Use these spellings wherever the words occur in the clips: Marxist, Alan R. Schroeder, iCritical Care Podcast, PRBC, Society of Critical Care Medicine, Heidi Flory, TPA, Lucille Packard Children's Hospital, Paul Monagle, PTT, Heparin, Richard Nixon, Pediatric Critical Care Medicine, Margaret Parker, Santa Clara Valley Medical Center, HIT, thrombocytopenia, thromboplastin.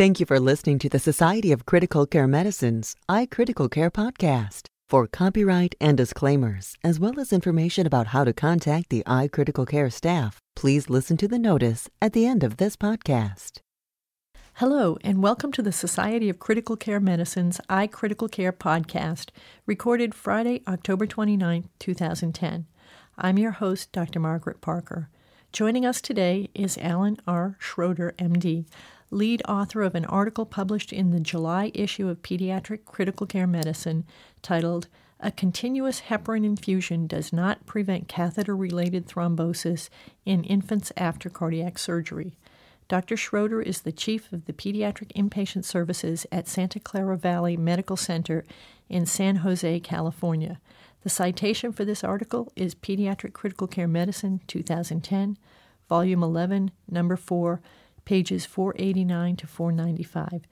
Thank you for listening to the Society of Critical Care Medicine's iCritical Care Podcast. For copyright and disclaimers, as well as information about how to contact the iCritical Care staff, please listen to the notice at the end of this podcast. Hello, and welcome to the Society of Critical Care Medicine's iCritical Care Podcast, recorded Friday, October 29, 2010. I'm your host, Dr. Margaret Parker. Joining us today is Alan R. Schroeder, MD, lead author of an article published in the July issue of Pediatric Critical Care Medicine titled, "A Continuous Heparin Infusion Does Not Prevent Catheter-Related Thrombosis in Infants After Cardiac Surgery." Dr. Schroeder is the chief of the Pediatric Inpatient Services at Santa Clara Valley Medical Center in San Jose, California. The citation for this article is Pediatric Critical Care Medicine, 2010, Volume 11, Number 4, pages 489 to 495.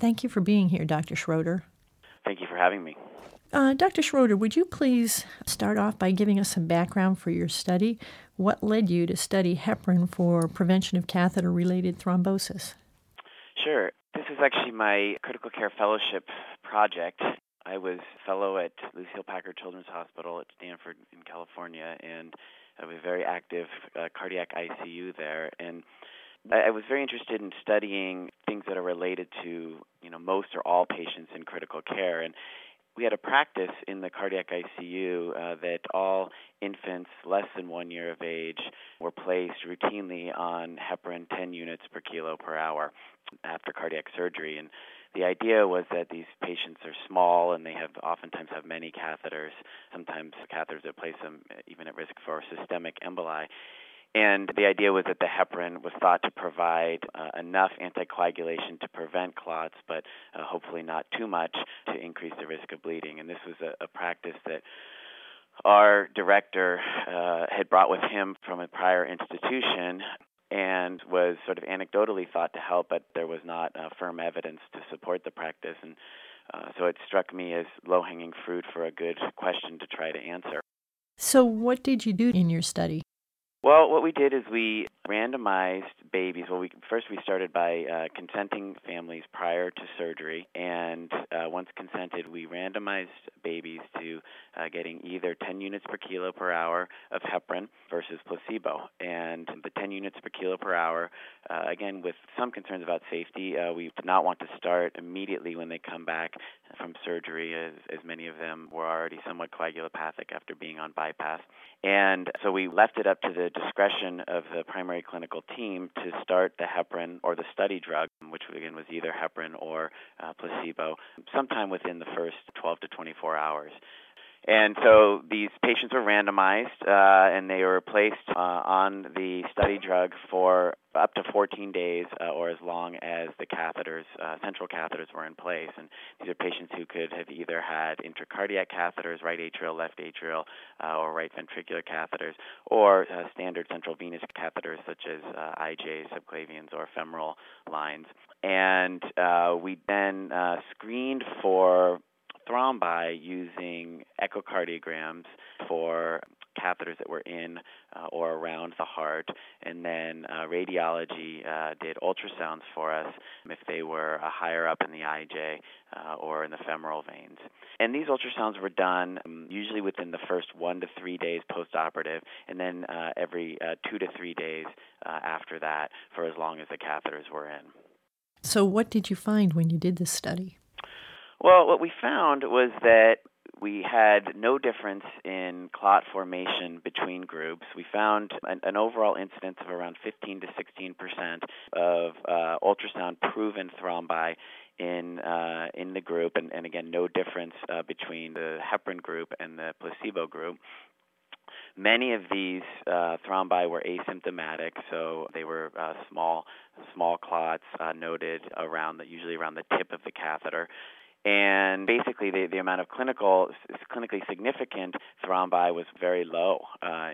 Thank you for being here, Dr. Schroeder. Thank you for having me. Dr. Schroeder, would you please start off by giving us some background for your study? What led you to study heparin for prevention of catheter-related thrombosis? Sure. This is actually my critical care fellowship project. I was a fellow at Lucille Packard Children's Hospital at Stanford in California, and I was a very active cardiac ICU there. And I was very interested in studying things that are related to, most or all patients in critical care. And we had a practice in the cardiac ICU that all infants less than 1 year of age were placed routinely on heparin 10 units per kilo per hour after cardiac surgery. And the idea was that these patients are small and they oftentimes have many catheters. Sometimes catheters that place them even at risk for systemic emboli. And the idea was that the heparin was thought to provide enough anticoagulation to prevent clots, but hopefully not too much to increase the risk of bleeding. And this was a practice that our director had brought with him from a prior institution and was sort of anecdotally thought to help, but there was not firm evidence to support the practice. And so it struck me as low-hanging fruit for a good question to try to answer. So what did you do in your study? Well, what we did is we randomized babies. Well, we started by consenting families prior to surgery, and once consented, we randomized babies to getting either 10 units per kilo per hour of heparin versus placebo. And the 10 units per kilo per hour, again, with some concerns about safety, we did not want to start immediately when they come back from surgery, as many of them were already somewhat coagulopathic after being on bypass. And so we left it up to the discretion of the primary clinical team to start the heparin or the study drug, which again was either heparin or placebo, sometime within the first 12 to 24 hours. And so these patients were randomized, and they were placed on the study drug for up to 14 days or as long as the catheters, central catheters, were in place. And these are patients who could have either had intracardiac catheters, right atrial, left atrial, or right ventricular catheters, or standard central venous catheters such as IJs, subclavians, or femoral lines. And we then screened for thrombi using echocardiograms for catheters that were in or around the heart, and then radiology did ultrasounds for us if they were higher up in the IJ or in the femoral veins. And these ultrasounds were done usually within the first 1 to 3 days postoperative, and then every 2 to 3 days after that for as long as the catheters were in. So what did you find when you did this study? Well, what we found was that we had no difference in clot formation between groups. We found an overall incidence of around 15 to 16% of ultrasound-proven thrombi in the group, and again, no difference between the heparin group and the placebo group. Many of these thrombi were asymptomatic, so they were small clots noted usually around the tip of the catheter. And basically, the amount of clinically significant thrombi was very low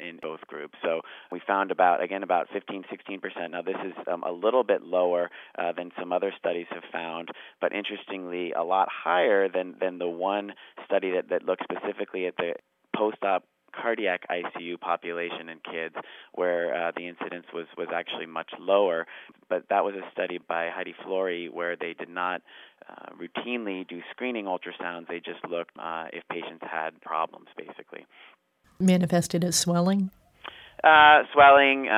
in both groups. So we found about 15, 16%. Now, this is a little bit lower than some other studies have found, but interestingly, a lot higher than the one study that looked specifically at the post-op cardiac ICU population in kids where the incidence was actually much lower. But that was a study by Heidi Flory where they did not routinely do screening ultrasounds. They just looked if patients had problems, basically. Manifested as swelling? Swelling,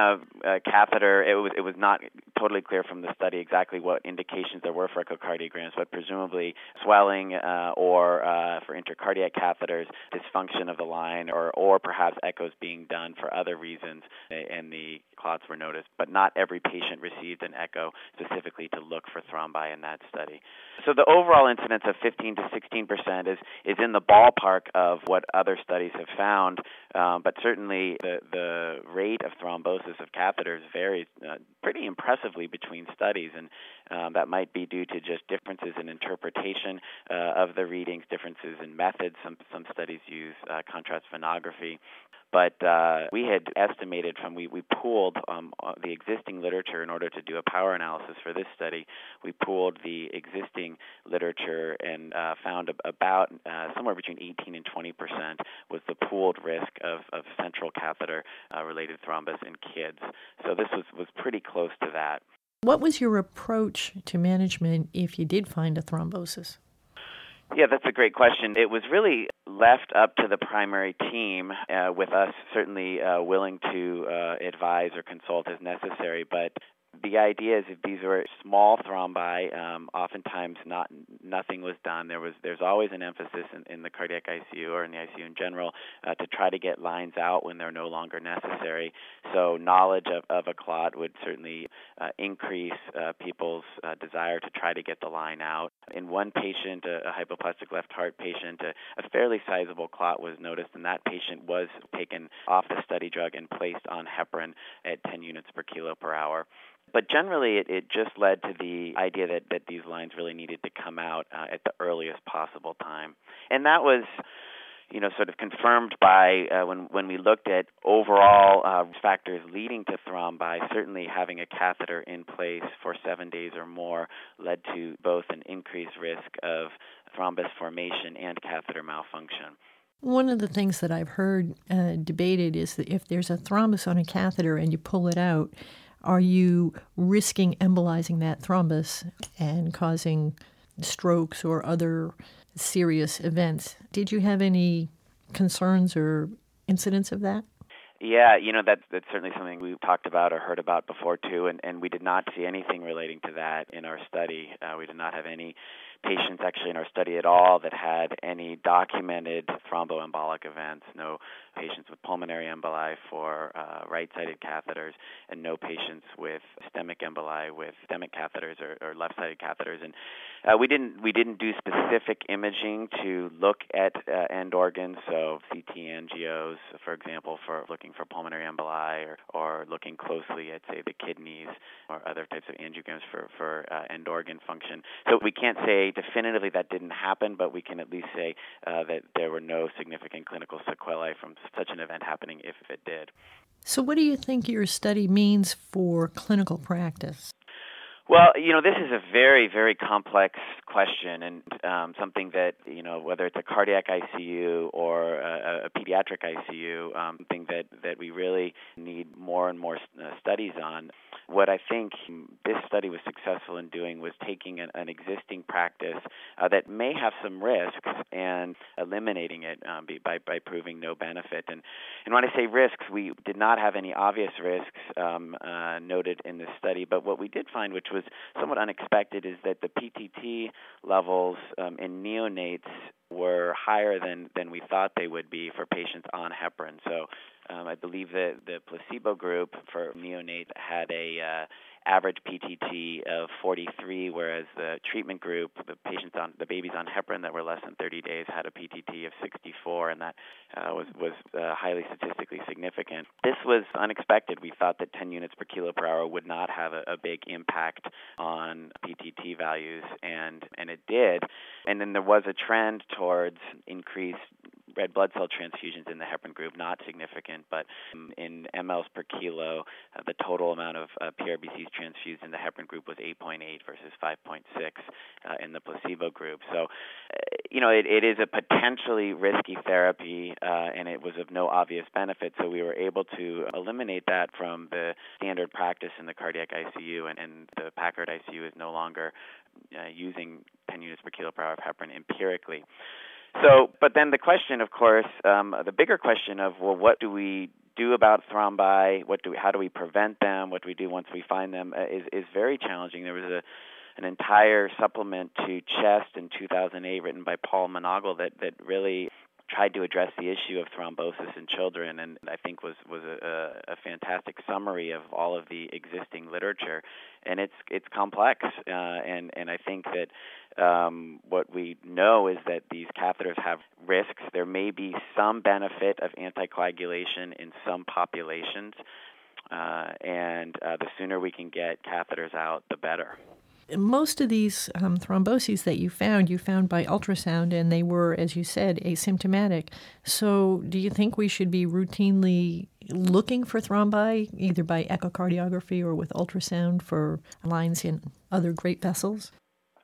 catheter. It was not totally clear from the study exactly what indications there were for echocardiograms, but presumably swelling or for intracardiac catheters, dysfunction of the line, or perhaps echoes being done for other reasons, and the clots were noticed. But not every patient received an echo specifically to look for thrombi in that study. So the overall incidence of 15 to 16% is in the ballpark of what other studies have found, but certainly the rate of thrombosis of catheters varies pretty impressively between studies, and that might be due to just differences in interpretation of the readings, differences in methods. Some studies use contrast phonography. But we had estimated we pooled the existing literature in order to do a power analysis for this study. We pooled the existing literature and found about somewhere between 18 and 20% was the pooled risk of central catheter-related thrombus in kids. So this was pretty close to that. What was your approach to management if you did find a thrombosis? Yeah, that's a great question. It was really left up to the primary team, with us certainly willing to advise or consult as necessary. But the idea is if these were small thrombi, oftentimes nothing was done. There's always an emphasis in the cardiac ICU or in the ICU in general to try to get lines out when they're no longer necessary. So knowledge of a clot would certainly increase people's desire to try to get the line out. In one patient, a hypoplastic left heart patient, a fairly sizable clot was noticed, and that patient was taken off the study drug and placed on heparin at 10 units per kilo per hour. But generally, it just led to the idea that these lines really needed to come out at the earliest possible time. And that was, sort of confirmed by when we looked at overall factors leading to thrombi. Certainly having a catheter in place for 7 days or more led to both an increased risk of thrombus formation and catheter malfunction. One of the things that I've heard debated is that if there's a thrombus on a catheter and you pull it out, are you risking embolizing that thrombus and causing strokes or other serious events? Did you have any concerns or incidents of that? Yeah, that's certainly something we've talked about or heard about before, too, and we did not see anything relating to that in our study. We did not have any patients actually in our study at all that had any documented thromboembolic events, no patients with pulmonary emboli for right-sided catheters, and no patients with stemmic emboli with stemmic catheters or left-sided catheters. And we didn't do specific imaging to look at end organs, so CT angios, for example, for looking for pulmonary emboli or looking closely at, say, the kidneys or other types of angiograms for end organ function. So we can't say definitively that didn't happen, but we can at least say that there were no significant clinical sequelae from such an event happening if it did. So what do you think your study means for clinical practice? Well, this is a very, very complex question, and something that, whether it's a cardiac ICU or a pediatric ICU, something that we really need more and more studies on. What I think this study was successful in doing was taking an existing practice that may have some risks and eliminating it by proving no benefit. And when I say risks, we did not have any obvious risks noted in this study, but what we did find, which was somewhat unexpected, is that the PTT levels in neonates were higher than we thought they would be for patients on heparin. So I believe that the placebo group for neonates had a average PTT of 43, whereas the treatment group, the babies on heparin that were less than 30 days, had a PTT of 64, and that was highly statistically significant. This was unexpected. We thought that 10 units per kilo per hour would not have a big impact on PTT values, and it did. And then there was a trend towards increased red blood cell transfusions in the heparin group, not significant, but in mLs per kilo, the total amount of PRBCs transfused in the heparin group was 8.8 versus 5.6 in the placebo group. So, it is a potentially risky therapy, and it was of no obvious benefit, so we were able to eliminate that from the standard practice in the cardiac ICU, and the Packard ICU is no longer using 10 units per kilo per hour of heparin empirically. So, but then the question, of course, the bigger question of, well, what do we do about thrombi? How do we prevent them? What do we do once we find them? Is very challenging. There was an entire supplement to CHEST in 2008 written by Paul Monagle that really tried to address the issue of thrombosis in children, and I think was a fantastic summary of all of the existing literature. And it's complex, and I think that what we know is that these catheters have risks. There may be some benefit of anticoagulation in some populations, and the sooner we can get catheters out, the better. Most of these thromboses that you found by ultrasound, and they were, as you said, asymptomatic. So do you think we should be routinely looking for thrombi, either by echocardiography or with ultrasound for lines in other great vessels?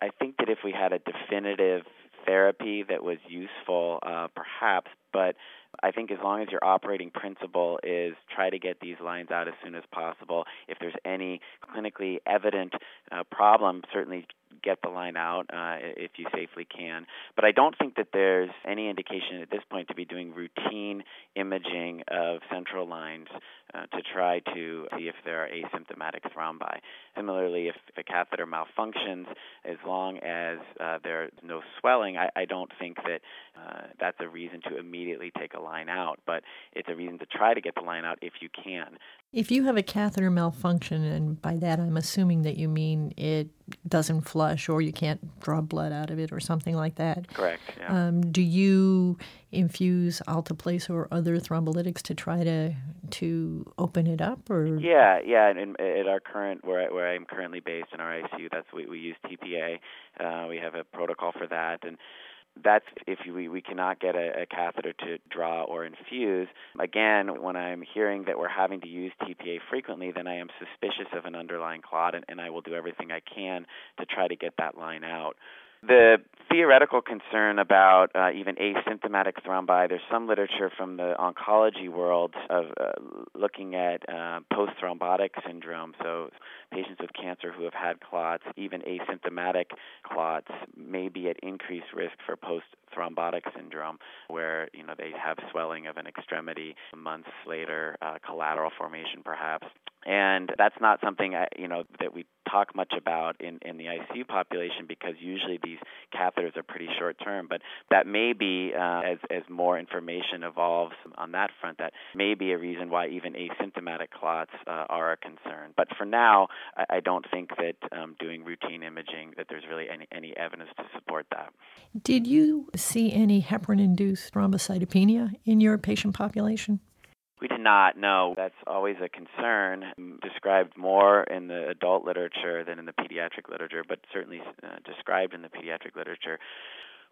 I think that if we had a definitive therapy that was useful, perhaps, but I think as long as your operating principle is try to get these lines out as soon as possible. If there's any clinically evident problem, certainly get the line out if you safely can. But I don't think that there's any indication at this point to be doing routine imaging of central lines to try to see if there are asymptomatic thrombi. Similarly, if the catheter malfunctions, as long as there's no swelling, I don't think that that's a reason to immediately take a line out, but it's a reason to try to get the line out if you can. If you have a catheter malfunction, and by that I'm assuming that you mean it doesn't flush or you can't draw blood out of it or something like that. Correct, yeah. Do you infuse alteplase or other thrombolytics to try to open it up? Or? Yeah. At our current, where I'm currently based in our ICU, that's we use TPA. We have a protocol for that, and that's if we cannot get a catheter to draw or infuse. Again, when I'm hearing that we're having to use TPA frequently, then I am suspicious of an underlying clot, and I will do everything I can to try to get that line out. The theoretical concern about even asymptomatic thrombi, there's some literature from the oncology world of looking at post-thrombotic syndrome. So patients with cancer who have had clots, even asymptomatic clots, may be at increased risk for post-thrombotic syndrome, where they have swelling of an extremity months later, collateral formation perhaps. And that's not something that we talk much about in the ICU population, because usually these catheters are pretty short term. But that may be, as more information evolves on that front, that may be a reason why even asymptomatic clots are a concern. But for now, I don't think that doing routine imaging, that there's really any evidence to support that. Did you see any heparin-induced thrombocytopenia in your patient population? We did not, no. That's always a concern, described more in the adult literature than in the pediatric literature, but certainly described in the pediatric literature.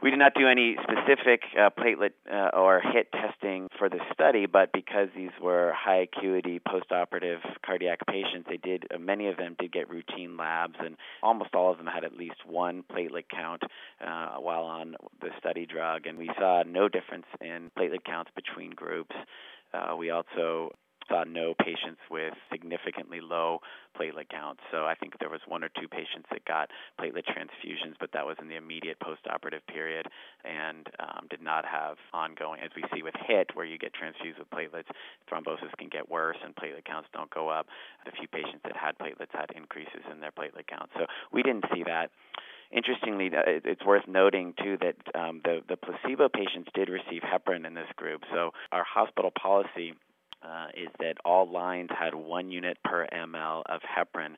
We did not do any specific platelet or HIT testing for this study, but because these were high acuity postoperative cardiac patients, many of them did get routine labs, and almost all of them had at least one platelet count while on the study drug, and we saw no difference in platelet counts between groups. We also saw no patients with significantly low platelet counts. So I think there was one or two patients that got platelet transfusions, but that was in the immediate postoperative period, and did not have ongoing, as we see with HIT, where you get transfused with platelets, thrombosis can get worse and platelet counts don't go up. The few patients that had platelets had increases in their platelet counts. So we didn't see that. Interestingly, it's worth noting, too, that the placebo patients did receive heparin in this group. So our hospital policy is that all lines had 1 unit per mL of heparin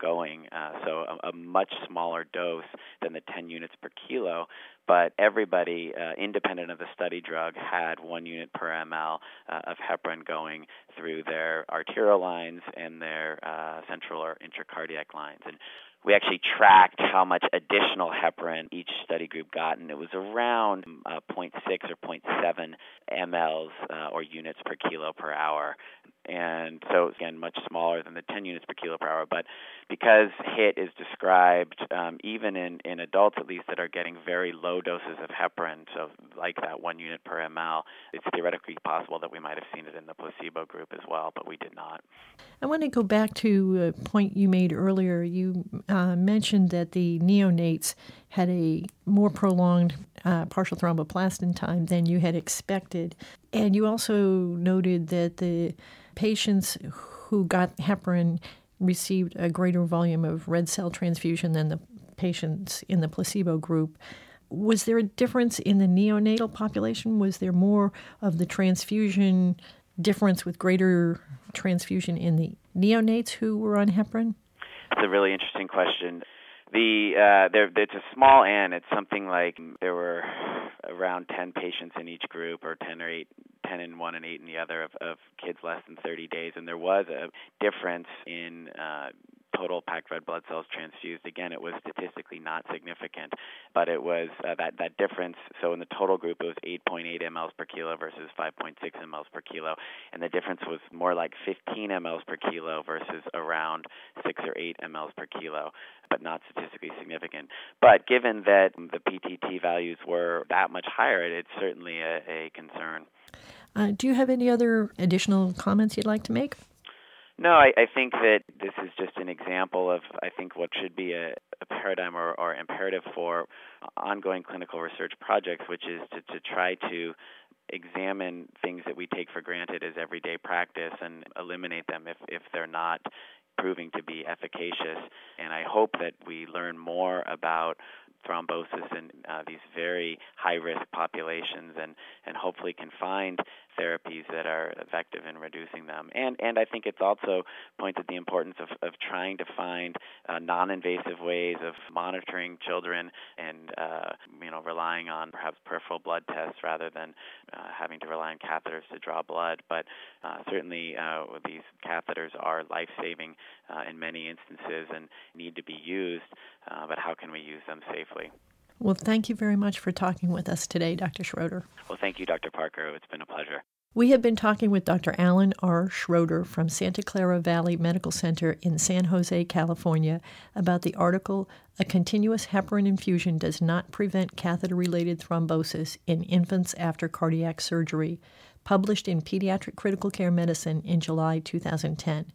going, so a much smaller dose than the 10 units per kilo. But everybody, independent of the study drug, had 1 unit per mL of heparin going through their arterial lines and their central or intracardiac lines. And we actually tracked how much additional heparin each study group got, and it was around 0.6 or 0.7 mLs or units per kilo per hour. And so, again, much smaller than the 10 units per kilo per hour. But because HIT is described, even in adults at least, that are getting very low doses of heparin, so like that 1 unit per mL, it's theoretically possible that we might have seen it in the placebo group as well, but we did not. I want to go back to a point you made earlier. You mentioned that the neonates had a more prolonged partial thromboplastin time than you had expected. And you also noted that the patients who got heparin received a greater volume of red cell transfusion than the patients in the placebo group. Was there a difference in the neonatal population? Was there more of the transfusion difference with greater transfusion in the neonates who were on heparin? That's a really interesting question. It's a small N. It's something like there were around 10 patients in each group, or 10 in one and 8 in the other, of kids less than 30 days. And there was a difference in total packed red blood cells transfused. Again, it was statistically not significant, but it was that difference. So in the total group, it was 8.8 mLs per kilo versus 5.6 mLs per kilo. And the difference was more like 15 mLs per kilo versus around 6 or 8 mLs per kilo, but not statistically significant. But given that the PTT values were that much higher, it's certainly a concern. Do you have any other additional comments you'd like to make? No, I think that this is just an example of, I think, what should be a paradigm or imperative for ongoing clinical research projects, which is to try to examine things that we take for granted as everyday practice and eliminate them if they're not proving to be efficacious. And I hope that we learn more about thrombosis in these very high-risk populations and hopefully can find therapies that are effective in reducing them. And I think it's also points at the importance of trying to find non-invasive ways of monitoring children and relying on perhaps peripheral blood tests rather than having to rely on catheters to draw blood. But certainly these catheters are life-saving in many instances and need to be used, but how can we use them safely? Well, thank you very much for talking with us today, Dr. Schroeder. Well, thank you, Dr. Parker. It's been a pleasure. We have been talking with Dr. Alan R. Schroeder from Santa Clara Valley Medical Center in San Jose, California, about the article, "A Continuous Heparin Infusion Does Not Prevent Catheter-Related Thrombosis in Infants After Cardiac Surgery," published in Pediatric Critical Care Medicine in July 2010.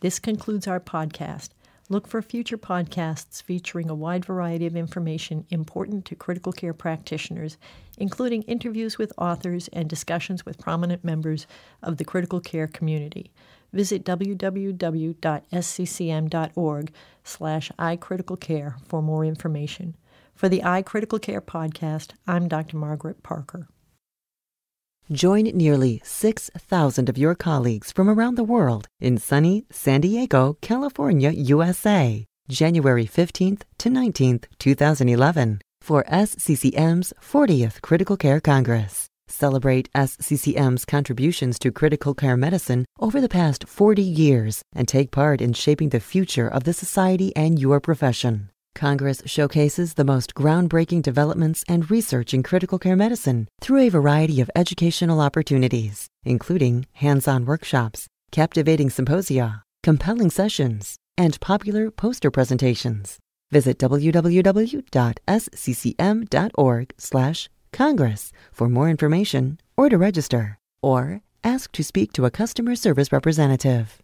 This concludes our podcast. Look for future podcasts featuring a wide variety of information important to critical care practitioners, including interviews with authors and discussions with prominent members of the critical care community. Visit www.sccm.org/iCriticalCare for more information. For the iCritical Care podcast, I'm Dr. Margaret Parker. Join nearly 6,000 of your colleagues from around the world in sunny San Diego, California, USA, January 15th to 19th, 2011, for SCCM's 40th Critical Care Congress. Celebrate SCCM's contributions to critical care medicine over the past 40 years and take part in shaping the future of the society and your profession. Congress showcases the most groundbreaking developments and research in critical care medicine through a variety of educational opportunities, including hands-on workshops, captivating symposia, compelling sessions, and popular poster presentations. Visit www.sccm.org/Congress for more information or to register, or ask to speak to a customer service representative.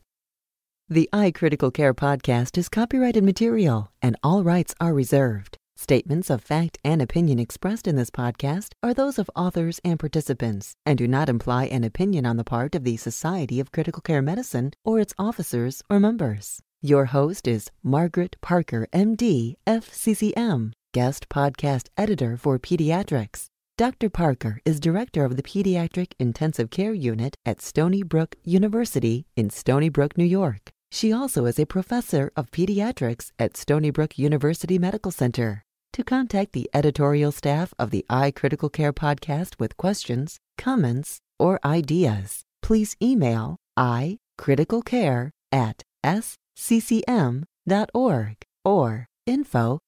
The iCritical Care podcast is copyrighted material, and all rights are reserved. Statements of fact and opinion expressed in this podcast are those of authors and participants and do not imply an opinion on the part of the Society of Critical Care Medicine or its officers or members. Your host is Margaret Parker, MD, FCCM, guest podcast editor for pediatrics. Dr. Parker is director of the Pediatric Intensive Care Unit at Stony Brook University in Stony Brook, New York. She also is a professor of pediatrics at Stony Brook University Medical Center. To contact the editorial staff of the iCritical Care podcast with questions, comments, or ideas, please email iCriticalCare@sccm.org or info@sccm.org.